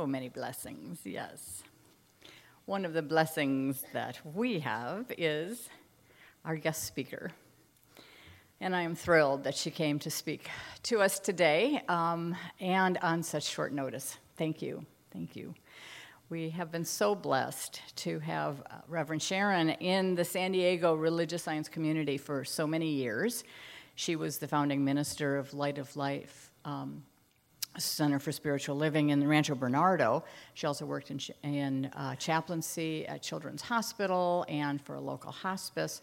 So many blessings, yes. One of the blessings that we have is our guest speaker. And I am thrilled that she came to speak to us today and on such short notice. Thank you. Thank you. We have been so blessed to have Reverend Sharon in the San Diego religious science community for so many years. She was the founding minister of Light of Life Center for Spiritual Living in Rancho Bernardo. She also worked in chaplaincy at Children's Hospital and for a local hospice.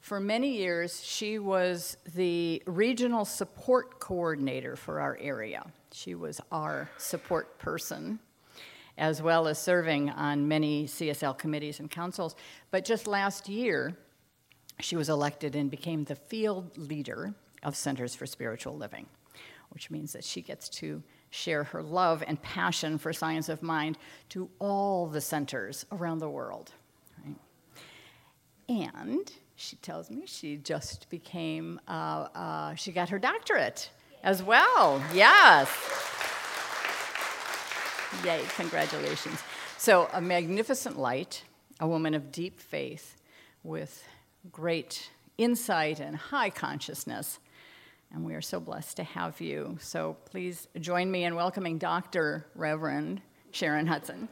For many years, she was the regional support coordinator for our area. She was our support person, as well as serving on many CSL committees and councils. But just last year, she was elected and became the field leader of Centers for Spiritual Living, which means that she gets to share her love and passion for Science of Mind to all the centers around the world. Right? And she tells me she just became, she got her doctorate as well. Yes. Yay, congratulations. So a magnificent light, a woman of deep faith with great insight and high consciousness. And we are so blessed to have you. So please join me in welcoming Dr. Reverend Sharon Hudson.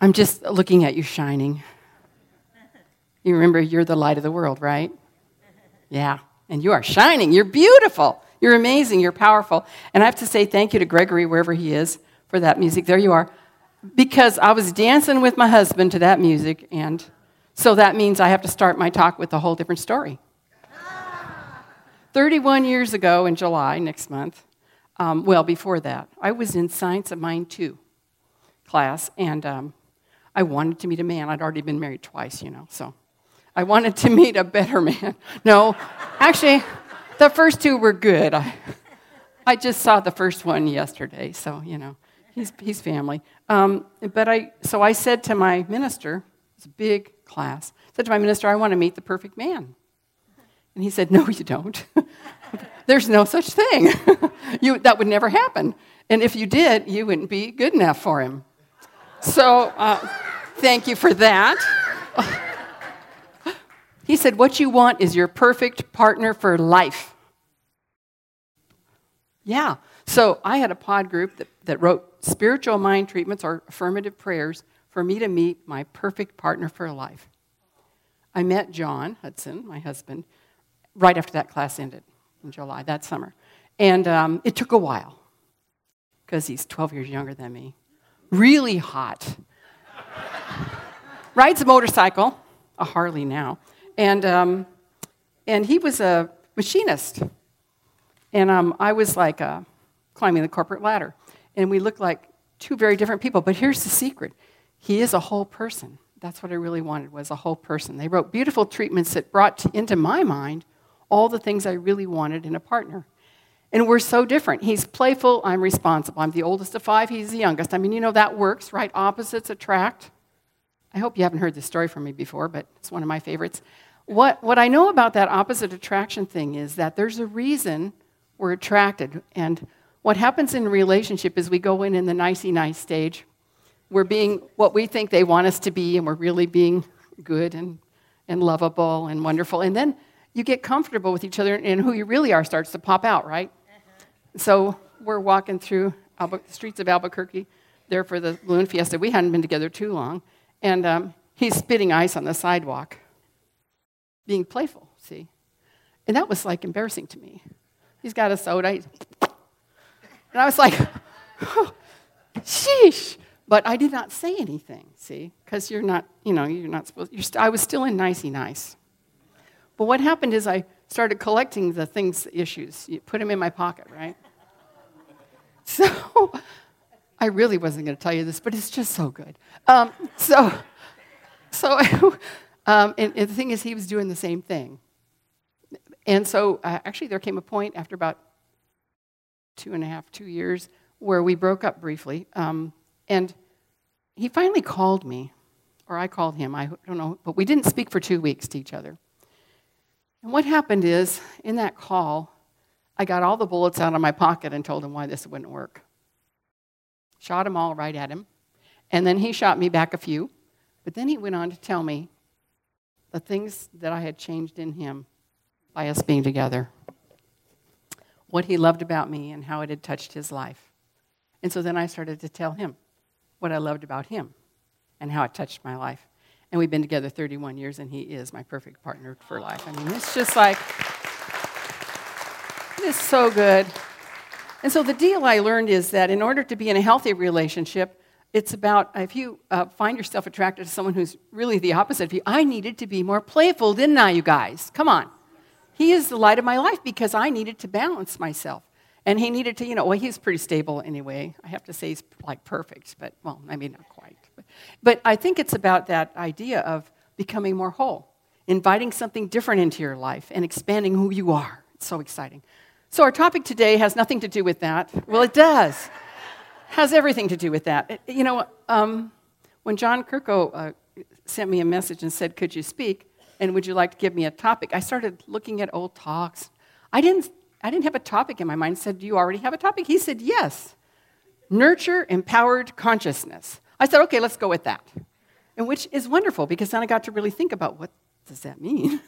I'm just looking at you shining. You remember, you're the light of the world, right? Yeah, and you are shining. You're beautiful. You're amazing. You're powerful. And I have to say thank you to Gregory, wherever he is, for that music. There you are. Because I was dancing with my husband to that music, and so that means I have to start my talk with a whole different story. 31 years ago in July, next month, well, before that, I was in Science of Mind 2 class, and I wanted to meet a man. I'd already been married twice, you know, so I wanted to meet a better man. No, actually, the first two were good. I just saw the first one yesterday, so, you know. He's family. So I said to my minister, it's a big class, I said to my minister, I want to meet the perfect man. And he said, no, you don't. There's no such thing. That would never happen. And if you did, you wouldn't be good enough for him. So thank you for that. He said, what you want is your perfect partner for life. Yeah. So I had a pod group that wrote spiritual mind treatments or affirmative prayers for me to meet my perfect partner for life. I met John Hudson, my husband, right after that class ended in July, that summer. And it took a while because he's 12 years younger than me. Really hot. Rides a motorcycle, a Harley now. And he was a machinist. And I was like climbing the corporate ladder. And we looked like two very different people. But here's the secret. He is a whole person. That's what I really wanted, was a whole person. They wrote beautiful treatments that brought into my mind all the things I really wanted in a partner. And we're so different. He's playful. I'm responsible. I'm the oldest of five. He's the youngest. I mean, you know, that works, right? Opposites attract. I hope you haven't heard this story from me before, but it's one of my favorites. What I know about that opposite attraction thing is that there's a reason we're attracted. And what happens in a relationship is we go in the nicey-nice stage. We're being what we think they want us to be, and we're really being good and lovable and wonderful. And then you get comfortable with each other, and who you really are starts to pop out, right? Uh-huh. So we're walking through the streets of Albuquerque there for the balloon fiesta. We hadn't been together too long. And he's spitting ice on the sidewalk, being playful, see? And that was, like, embarrassing to me. He's got a soda. And I was like, oh, sheesh. But I did not say anything, see? Because I was still in nicey-nice. But what happened is I started collecting the things, the issues. You put them in my pocket, right? So I really wasn't going to tell you this, but it's just so good. And the thing is, he was doing the same thing. And so, actually, there came a point after about 2 years, where we broke up briefly. And he finally called me, or I called him, I don't know, but we didn't speak for 2 weeks to each other. And what happened is, in that call, I got all the bullets out of my pocket and told him why this wouldn't work. Shot them all right at him. And then he shot me back a few. But then he went on to tell me the things that I had changed in him by us being together. What he loved about me and how it had touched his life. And so then I started to tell him what I loved about him and how it touched my life. And we've been together 31 years, and he is my perfect partner for life. I mean, it's just like, it's so good. And so the deal I learned is that in order to be in a healthy relationship, it's about, if you find yourself attracted to someone who's really the opposite of you, I needed to be more playful, didn't I, you guys? Come on. He is the light of my life because I needed to balance myself. And he needed to, you know, well, he's pretty stable anyway. I have to say he's like perfect, but, well, I mean, not quite. But I think it's about that idea of becoming more whole, inviting something different into your life and expanding who you are. It's so exciting. So our topic today has nothing to do with that. Well, it does. Has everything to do with that. You know, when John Kirko sent me a message and said, could you speak, and would you like to give me a topic, I started looking at old talks. I didn't have a topic in my mind. I said, do you already have a topic? He said, yes. Nurture empowered consciousness. I said, okay, let's go with that, and which is wonderful because then I got to really think about what does that mean?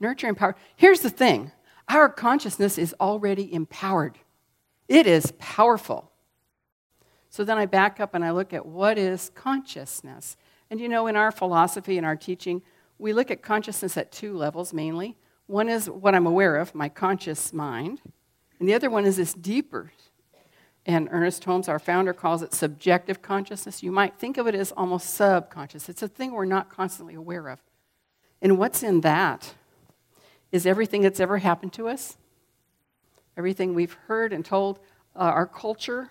Nurture empowered. Here's the thing. Our consciousness is already empowered. It is powerful. So then I back up and I look at what is consciousness. And you know, in our philosophy and our teaching, we look at consciousness at two levels mainly. One is what I'm aware of, my conscious mind. And the other one is this deeper. And Ernest Holmes, our founder, calls it subjective consciousness. You might think of it as almost subconscious. It's a thing we're not constantly aware of. And what's in that is everything that's ever happened to us, everything we've heard and told, our culture,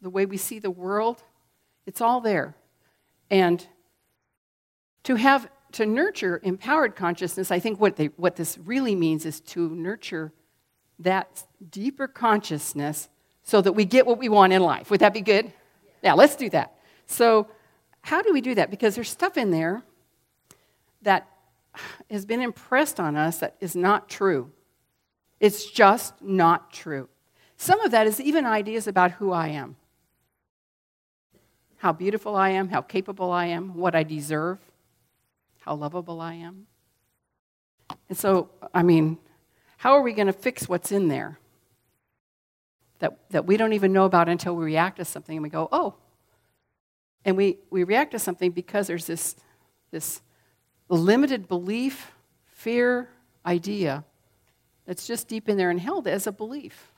the way we see the world, it's all there. And to nurture empowered consciousness, I think what this really means is to nurture that deeper consciousness so that we get what we want in life. Would that be good? Yeah, let's do that. So how do we do that? Because there's stuff in there that has been impressed on us that is not true. It's just not true. Some of that is even ideas about who I am. How beautiful I am, how capable I am, what I deserve, how lovable I am. And so, I mean, how are we going to fix what's in there that we don't even know about until we react to something and we go, oh. And we react to something because there's this limited belief, fear, idea that's just deep in there and held as a belief.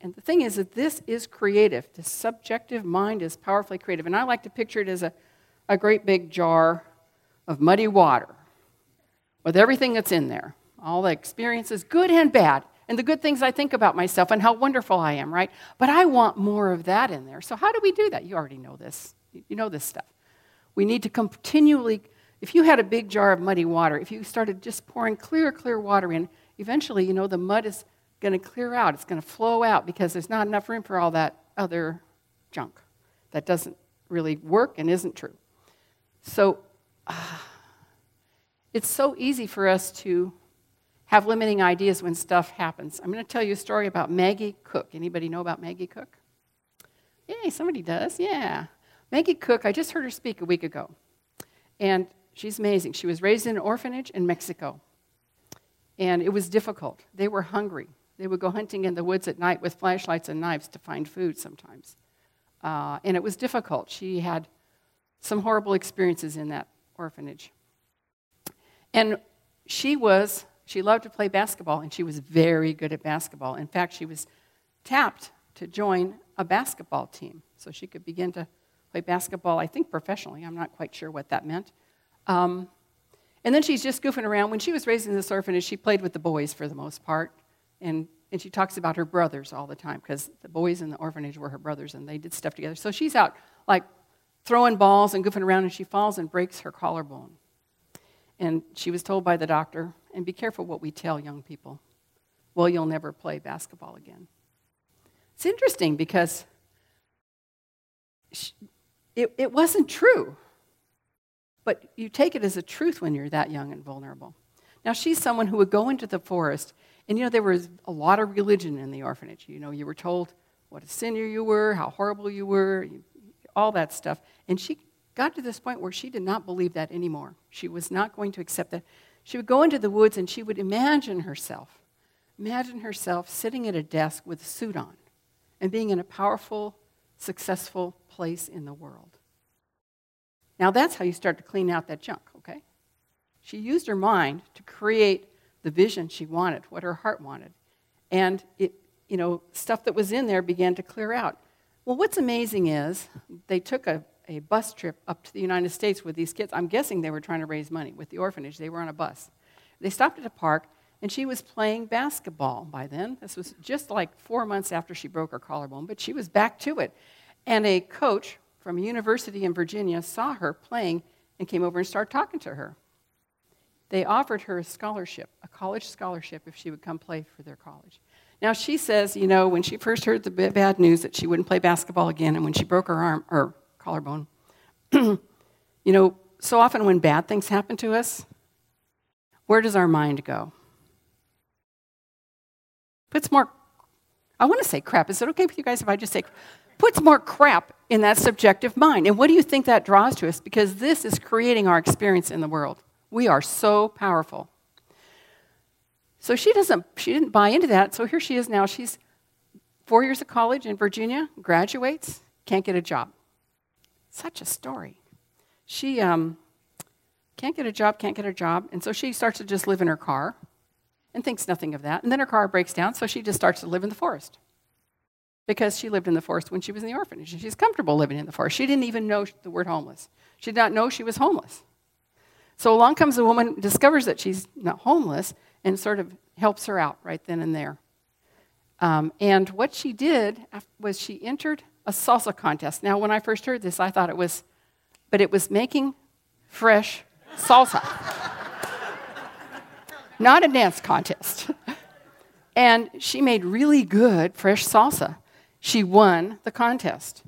And the thing is that this is creative. The subjective mind is powerfully creative. And I like to picture it as a great big jar of muddy water with everything that's in there, all the experiences, good and bad, and the good things I think about myself and how wonderful I am, right? But I want more of that in there. So how do we do that? You already know this. You know this stuff. We need to continually, if you had a big jar of muddy water, if you started just pouring clear water in, eventually, you know, the mud is going to clear out. It's going to flow out because there's not enough room for all that other junk that doesn't really work and isn't true. So it's so easy for us to have limiting ideas when stuff happens. I'm going to tell you a story about Maggie Cook. Anybody know about Maggie Cook? Yay, somebody does, yeah. Maggie Cook, I just heard her speak a week ago. And she's amazing. She was raised in an orphanage in Mexico. And it was difficult. They were hungry. They would go hunting in the woods at night with flashlights and knives to find food sometimes. And it was difficult. She had some horrible experiences in that orphanage. And she loved to play basketball, and she was very good at basketball. In fact, she was tapped to join a basketball team so she could begin to play basketball, I think professionally. I'm not quite sure what that meant. And then she's just goofing around. When she was raised in this orphanage, she played with the boys for the most part. And she talks about her brothers all the time because the boys in the orphanage were her brothers and they did stuff together. So she's out like throwing balls and goofing around and she falls and breaks her collarbone. And she was told by the doctor, and be careful what we tell young people. Well, you'll never play basketball again. It's interesting because it wasn't true. But you take it as a truth when you're that young and vulnerable. Now, she's someone who would go into the forest, and, you know, there was a lot of religion in the orphanage. You know, you were told what a sinner you were, how horrible you were, all that stuff. And she got to this point where she did not believe that anymore. She was not going to accept that. She would go into the woods, and she would imagine herself sitting at a desk with a suit on and being in a powerful, successful place in the world. Now, that's how you start to clean out that junk, okay? She used her mind to create the vision she wanted, what her heart wanted. And, it, you know, stuff that was in there began to clear out. Well, what's amazing is they took a bus trip up to the United States with these kids. I'm guessing they were trying to raise money with the orphanage. They were on a bus. They stopped at a park, and she was playing basketball by then. This was just like 4 months after she broke her collarbone, but she was back to it. And a coach from a university in Virginia saw her playing and came over and started talking to her. They offered her a scholarship, a college scholarship, if she would come play for their college. Now, she says, you know, when she first heard the bad news that she wouldn't play basketball again, and when she broke her arm or collarbone, you know, so often when bad things happen to us, where does our mind go? Puts more, I want to say crap. Is it okay with you guys if I just say crap? Puts more crap in that subjective mind. And what do you think that draws to us? Because this is creating our experience in the world. We are so powerful. So she didn't buy into that. So here she is now. She's 4 years of college in Virginia, graduates, can't get a job. Such a story. She can't get a job. And so she starts to just live in her car and thinks nothing of that. And then her car breaks down, so she just starts to live in the forest, because she lived in the forest when she was in the orphanage, and she's comfortable living in the forest. She didn't even know the word homeless. She did not know she was homeless. So along comes a woman, discovers that she's not homeless, and sort of helps her out right then and there. And what she did was she entered a salsa contest. Now, when I first heard this, I thought it was, but it was making fresh salsa. Not a dance contest. And she made really good fresh salsa. She won the contest.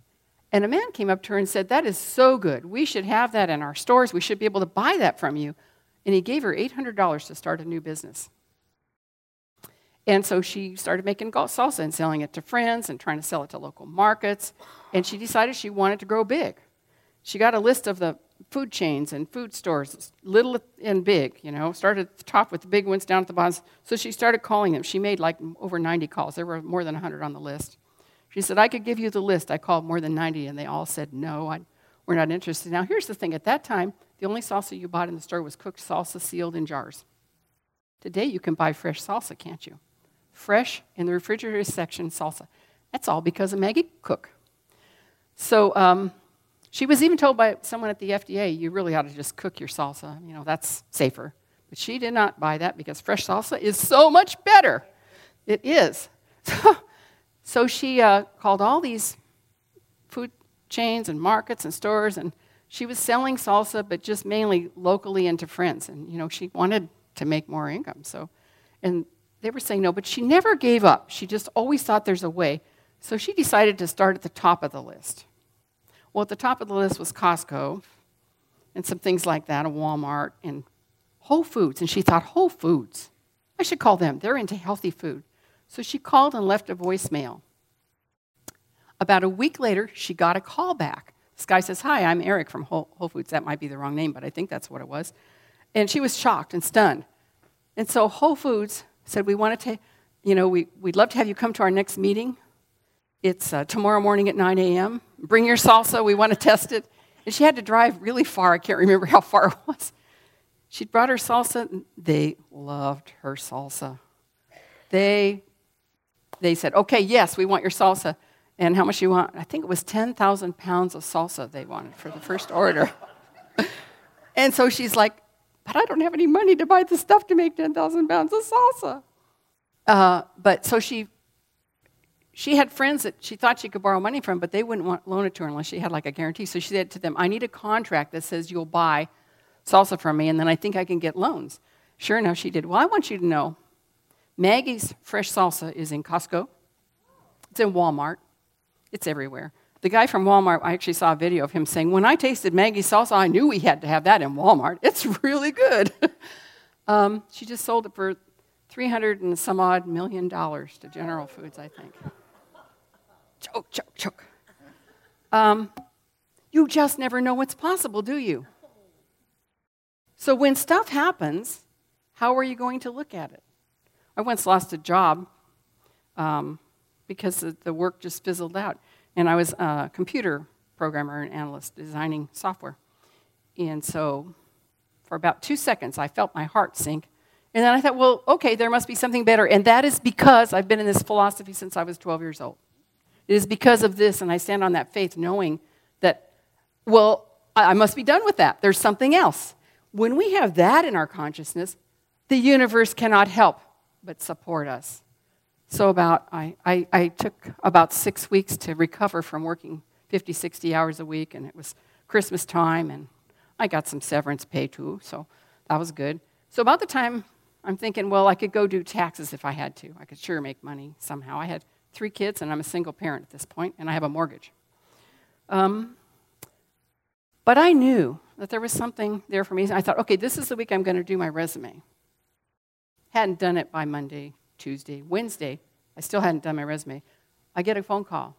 And a man came up to her and said, "That is so good. We should have that in our stores. We should be able to buy that from you." And he gave her $800 to start a new business. And so she started making salsa and selling it to friends and trying to sell it to local markets. And she decided she wanted to grow big. She got a list of the food chains and food stores, little and big, you know, started at the top with the big ones, down at the bottom. So she started calling them. She made like over 90 calls. There were more than 100 on the list. She said, "I could give you the list." I called more than 90, and they all said, "No, we're not interested." Now, here's the thing. At that time, the only salsa you bought in the store was cooked salsa sealed in jars. Today, you can buy fresh salsa, can't you? Fresh, in the refrigerator section, salsa. That's all because of Maggie Cook. So she was even told by someone at the FDA, "You really ought to just cook your salsa. You know, that's safer." But she did not buy that, because fresh salsa is so much better. It is. So she called all these food chains and markets and stores, and she was selling salsa, but just mainly locally and to friends. And, you know, she wanted to make more income. So, and they were saying no, but she never gave up. She just always thought there's a way. So she decided to start at the top of the list. Well, at the top of the list was Costco and some things like that, a Walmart and Whole Foods. And she thought, "Whole Foods, I should call them. They're into healthy food." So she called and left a voicemail. About a week later, she got a call back. This guy says, "Hi, I'm Eric from Whole Foods." That might be the wrong name, but I think that's what it was. And she was shocked and stunned. And so Whole Foods said, "We want to we'd love to have you come to our next meeting. It's tomorrow morning at 9 a.m. Bring your salsa. We want to test it." And she had to drive really far. I can't remember how far it was. She brought her salsa, and they loved her salsa. They said, "Okay, yes, we want your salsa." And how much you want? I think it was 10,000 pounds of salsa they wanted for the first order. And so she's like, "But I don't have any money to buy the stuff to make 10,000 pounds of salsa." But so she had friends that she thought she could borrow money from, but they wouldn't loan it to her unless she had like a guarantee. So she said to them, "I need a contract that says you'll buy salsa from me, and then I think I can get loans." Sure enough, she did. "Well, I want you to know, Maggie's fresh salsa is in Costco. It's in Walmart. It's everywhere. The guy from Walmart, I actually saw a video of him saying, when I tasted Maggie's salsa, I knew we had to have that in Walmart. It's really good. She just sold it for $300 and some odd million to General Foods, I think. Choke. You just never know what's possible, do you? So when stuff happens, how are you going to look at it? I once lost a job because the work just fizzled out. And I was a computer programmer and analyst designing software. And so for about 2 seconds, I felt my heart sink. And then I thought, well, okay, there must be something better. And that is because I've been in this philosophy since I was 12 years old. It is because of this, and I stand on that faith knowing that, well, I must be done with that. There's something else. When we have that in our consciousness, the universe cannot help but support us. So I took about 6 weeks to recover from working 50, 60 hours a week, and it was Christmas time, and I got some severance pay too, so that was good. So about the time I'm thinking, well, I could go do taxes if I had to. I could sure make money somehow. I had 3 kids, and I'm a single parent at this point, and I have a mortgage. But I knew that there was something there for me. I thought, okay, this is the week I'm going to do my resume. Hadn't done it by Monday, Tuesday, Wednesday, I still hadn't done my resume. I get a phone call.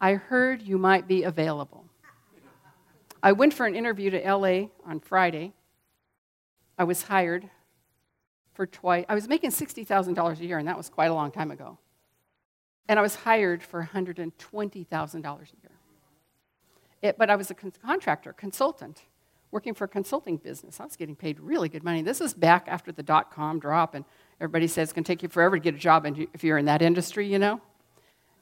I heard you might be available. I went for an interview to LA on Friday. I was hired for twice. I was making $60,000 a year, and that was quite a long time ago. And I was hired for $120,000 a year. But I was a consultant, working for a consulting business. I was getting paid really good money. This is back after the dot-com drop, and everybody says it's going to take you forever to get a job if you're in that industry, you know.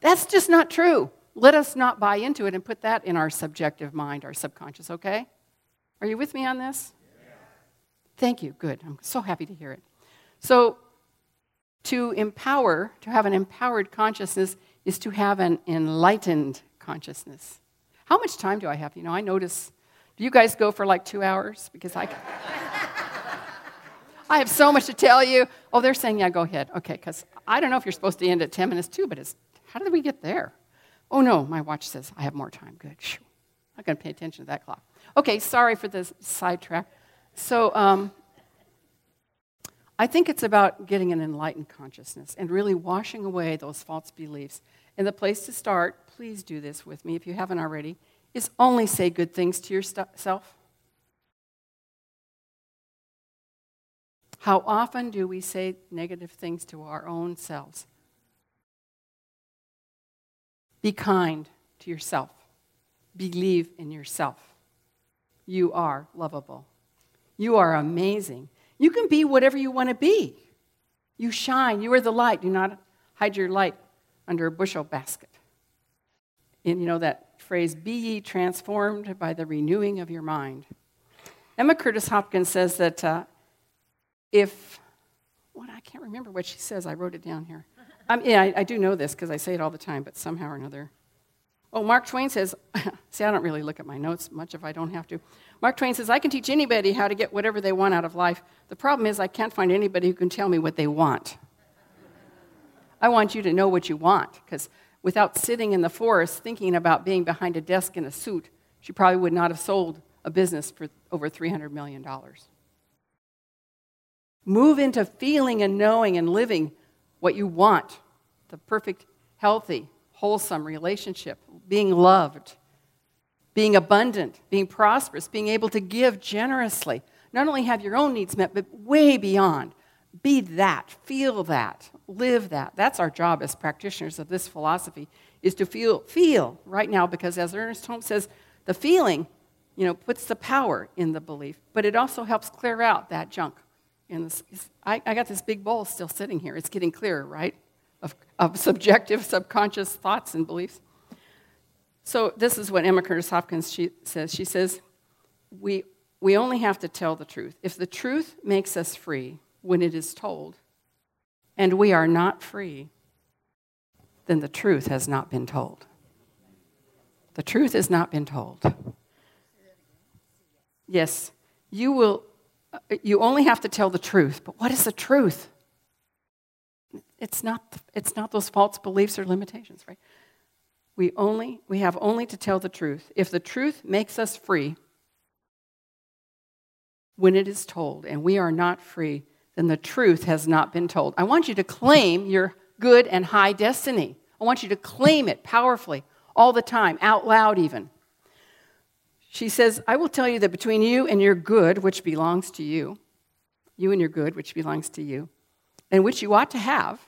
That's just not true. Let us not buy into it and put that in our subjective mind, our subconscious, okay? Are you with me on this? Yeah. Thank you. Good. I'm so happy to hear it. So to have an empowered consciousness is to have an enlightened consciousness. How much time do I have? You know, I notice, do you guys go for like 2 hours? Because I have so much to tell you. Oh, they're saying, yeah, go ahead. Okay, because I don't know if you're supposed to end at 10 minutes too, but how did we get there? Oh, no, my watch says I have more time. Good. I'm not going to pay attention to that clock. Okay, sorry for this sidetrack. So I think it's about getting an enlightened consciousness and really washing away those false beliefs. And the place to start, please do this with me if you haven't already, is only say good things to yourself. How often do we say negative things to our own selves? Be kind to yourself. Believe in yourself. You are lovable. You are amazing. You can be whatever you want to be. You shine. You are the light. Do not hide your light under a bushel basket. And you know that phrase, be ye transformed by the renewing of your mind. Emma Curtis Hopkins says that... I can't remember what she says. I wrote it down here. I do know this because I say it all the time, but somehow or another. Oh, Mark Twain says, see, I don't really look at my notes much if I don't have to. Mark Twain says, I can teach anybody how to get whatever they want out of life. The problem is I can't find anybody who can tell me what they want. I want you to know what you want, because without sitting in the forest thinking about being behind a desk in a suit, she probably would not have sold a business for over $300 million. Move into feeling and knowing and living what you want. The perfect, healthy, wholesome relationship. Being loved. Being abundant. Being prosperous. Being able to give generously. Not only have your own needs met, but way beyond. Be that. Feel that. Live that. That's our job as practitioners of this philosophy, is to feel right now. Because as Ernest Holmes says, the feeling, you know, puts the power in the belief. But it also helps clear out that junk. And I got this big bowl still sitting here. It's getting clearer, right, of subjective, subconscious thoughts and beliefs. So this is what Emma Curtis Hopkins says. She says, we only have to tell the truth. If the truth makes us free when it is told, and we are not free, then the truth has not been told. The truth has not been told. Yes, you only have to tell the truth, but what is the truth? It's not those false beliefs or limitations, right? We have only to tell the truth. If the truth makes us free, when it is told, and we are not free, then the truth has not been told. I want you to claim your good and high destiny. I want you to claim it powerfully, all the time, out loud even. She says, I will tell you that between you and your good, which belongs to you, and which you ought to have,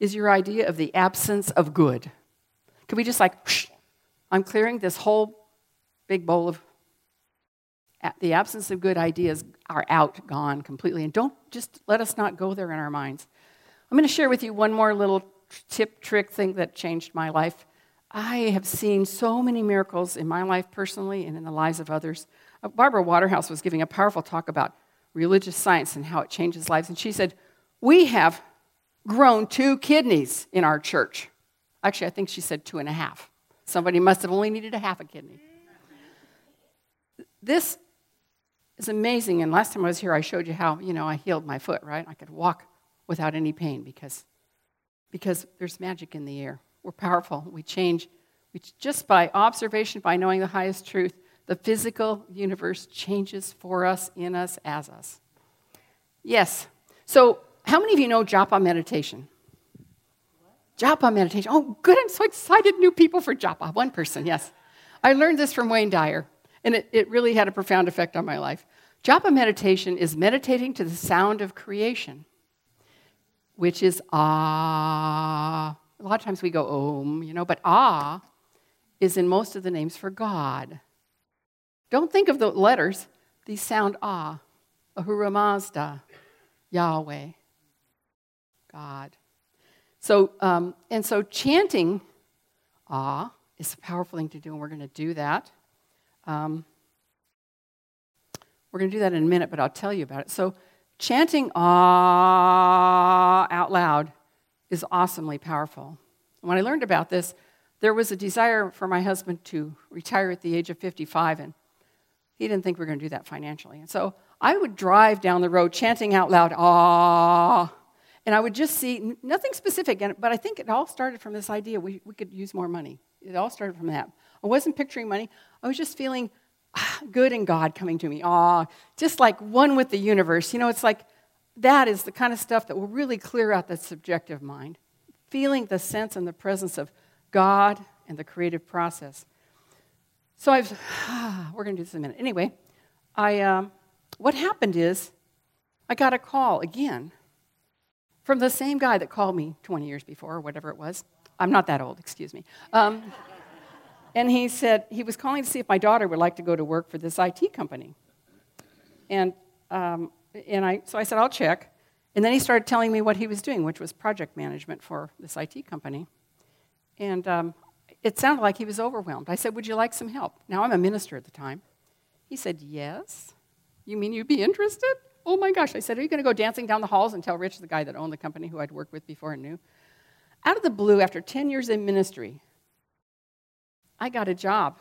is your idea of the absence of good. Can we just like, whoosh, I'm clearing this whole big bowl of, the absence of good ideas are out, gone completely. And don't just let us not go there in our minds. I'm going to share with you one more little tip, trick thing that changed my life. I have seen so many miracles in my life personally and in the lives of others. Barbara Waterhouse was giving a powerful talk about religious science and how it changes lives. And she said, we have grown 2 kidneys in our church. Actually, I think she said 2.5. Somebody must have only needed a half a kidney. This is amazing. And last time I was here, I showed you how, I healed my foot, right? I could walk without any pain because there's magic in the air. We're powerful. We change. Just by observation, by knowing the highest truth, the physical universe changes for us, in us, as us. Yes. So how many of you know Japa meditation? Japa meditation. Oh, good. I'm so excited. New people for Japa. One person, yes. I learned this from Wayne Dyer, and it really had a profound effect on my life. Japa meditation is meditating to the sound of creation, which is ah. A lot of times we go om, but ah is in most of the names for God. Don't think of the letters. These sound ah. Ahura Mazda, Yahweh, God. So, so chanting ah is a powerful thing to do, and we're going to do that. We're going to do that in a minute, but I'll tell you about it. So chanting ah out loud is awesomely powerful. And when I learned about this, there was a desire for my husband to retire at the age of 55, and he didn't think we were going to do that financially. And so I would drive down the road chanting out loud, ah, and I would just see nothing specific, but I think it all started from this idea we could use more money. It all started from that. I wasn't picturing money. I was just feeling good and God coming to me. Ah, just like one with the universe. It's like that is the kind of stuff that will really clear out that subjective mind. Feeling the sense and the presence of God and the creative process. So we're going to do this in a minute. Anyway, what happened is I got a call again from the same guy that called me 20 years before or whatever it was. I'm not that old, excuse me. And he said, he was calling to see if my daughter would like to go to work for this IT company. And I said, I'll check. And then he started telling me what he was doing, which was project management for this IT company. And it sounded like he was overwhelmed. I said, would you like some help? Now, I'm a minister at the time. He said, yes. You mean you'd be interested? Oh, my gosh. I said, are you going to go dancing down the halls and tell Rich, the guy that owned the company who I'd worked with before and knew? Out of the blue, after 10 years in ministry, I got a job,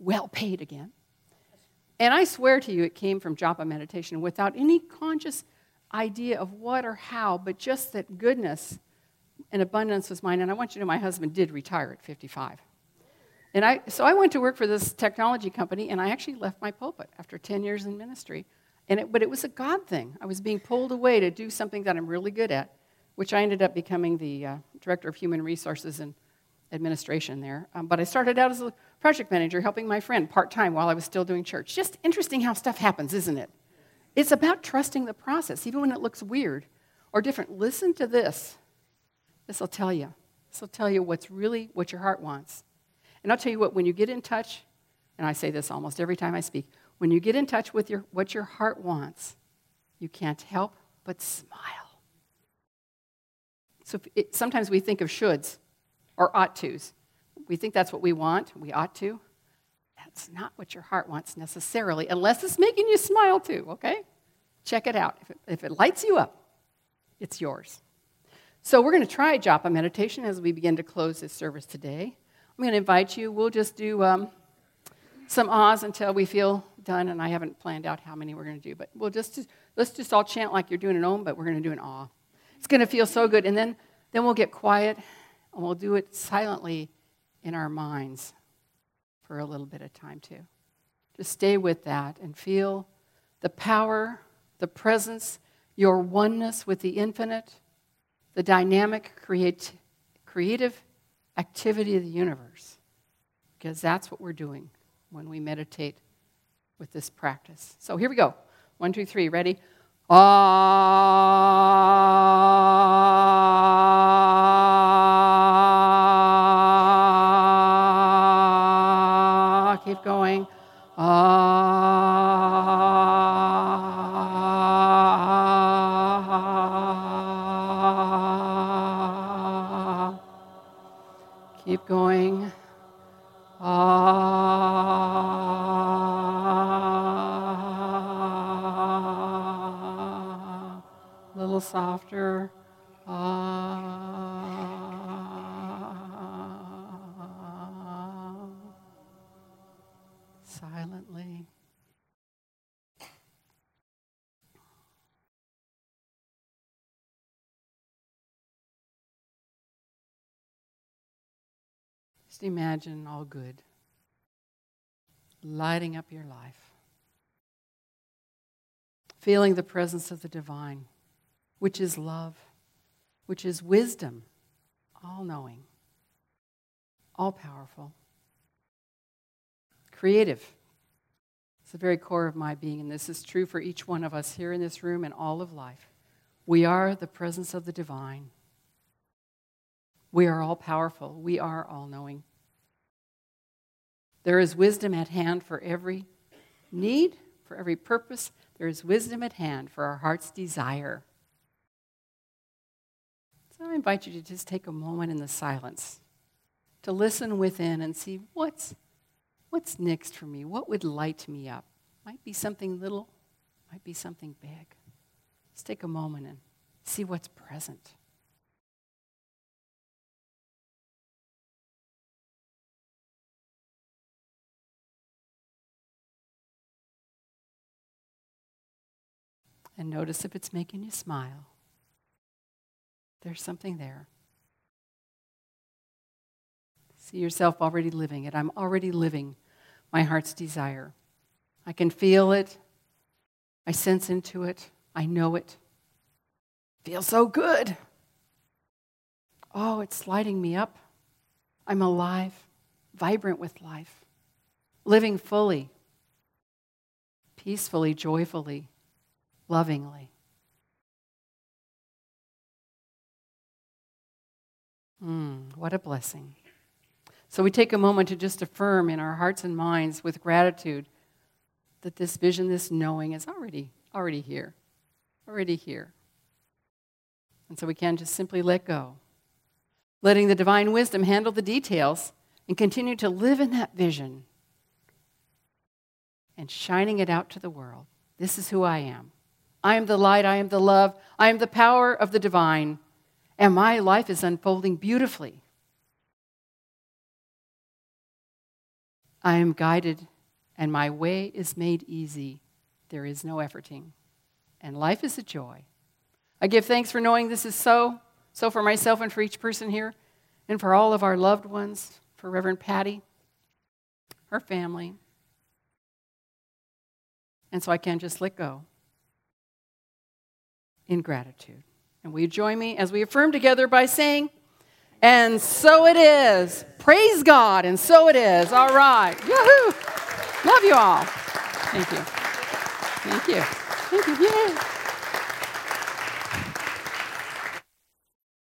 well paid again. And I swear to you, it came from Japa meditation without any conscious idea of what or how, but just that goodness and abundance was mine. And I want you to know my husband did retire at 55. And I went to work for this technology company, and I actually left my pulpit after 10 years in ministry. But it was a God thing. I was being pulled away to do something that I'm really good at, which I ended up becoming the director of human resources and administration there. But I started out as a project manager helping my friend part-time while I was still doing church. Just interesting how stuff happens, isn't it? It's about trusting the process, even when it looks weird or different. Listen to this. This will tell you. This will tell you what's really what your heart wants. And I'll tell you what, when you get in touch, and I say this almost every time I speak, when you get in touch with what your heart wants, you can't help but smile. So sometimes we think of shoulds or ought to's. We think that's what we want, we ought to. That's not what your heart wants necessarily, unless it's making you smile too, okay? Check it out. If it lights you up, it's yours. So we're going to try Japa meditation as we begin to close this service today. I'm going to invite you. We'll just do some ahs until we feel done, and I haven't planned out how many we're going to do, but let's just all chant like you're doing an om, but we're going to do an ah. It's going to feel so good, and then we'll get quiet. And we'll do it silently in our minds for a little bit of time too. Just stay with that and feel the power, the presence, your oneness with the infinite, the dynamic creative activity of the universe. Because that's what we're doing when we meditate with this practice. So here we go. 1, 2, 3, ready? Ah. Keep going. Ah. Keep going. Ah, a little softer. Ah, silently. Just imagine all good lighting up your life, feeling the presence of the divine, which is love, which is wisdom, all-knowing, all-powerful, creative. It's the very core of my being, and this is true for each one of us here in this room and all of life. We are the presence of the divine. We are all-powerful. We are all-knowing. There is wisdom at hand for every need, for every purpose. There is wisdom at hand for our heart's desire. So I invite you to just take a moment in the silence to listen within and see what's next for me. What would light me up? Might be something little, might be something big. Just take a moment and see what's present. And notice if it's making you smile. There's something there. See yourself already living it. I'm already living my heart's desire. I can feel it. I sense into it. I know it. Feels so good. Oh, it's lighting me up. I'm alive, vibrant with life, living fully, peacefully, joyfully, lovingly. What a blessing. So we take a moment to just affirm in our hearts and minds with gratitude that this vision, this knowing is already here. Already here. And so we can just simply let go, letting the divine wisdom handle the details and continue to live in that vision and shining it out to the world. This is who I am. I am the light, I am the love, I am the power of the divine, and my life is unfolding beautifully. I am guided, and my way is made easy. There is no efforting, and life is a joy. I give thanks for knowing this is so for myself and for each person here, and for all of our loved ones, for Reverend Patty, her family. And so I can just let go in gratitude. And will you join me as we affirm together by saying, and so it is. Praise God, and so it is. All right. Yahoo! Love you all. Thank you. Thank you. Thank you. Yay.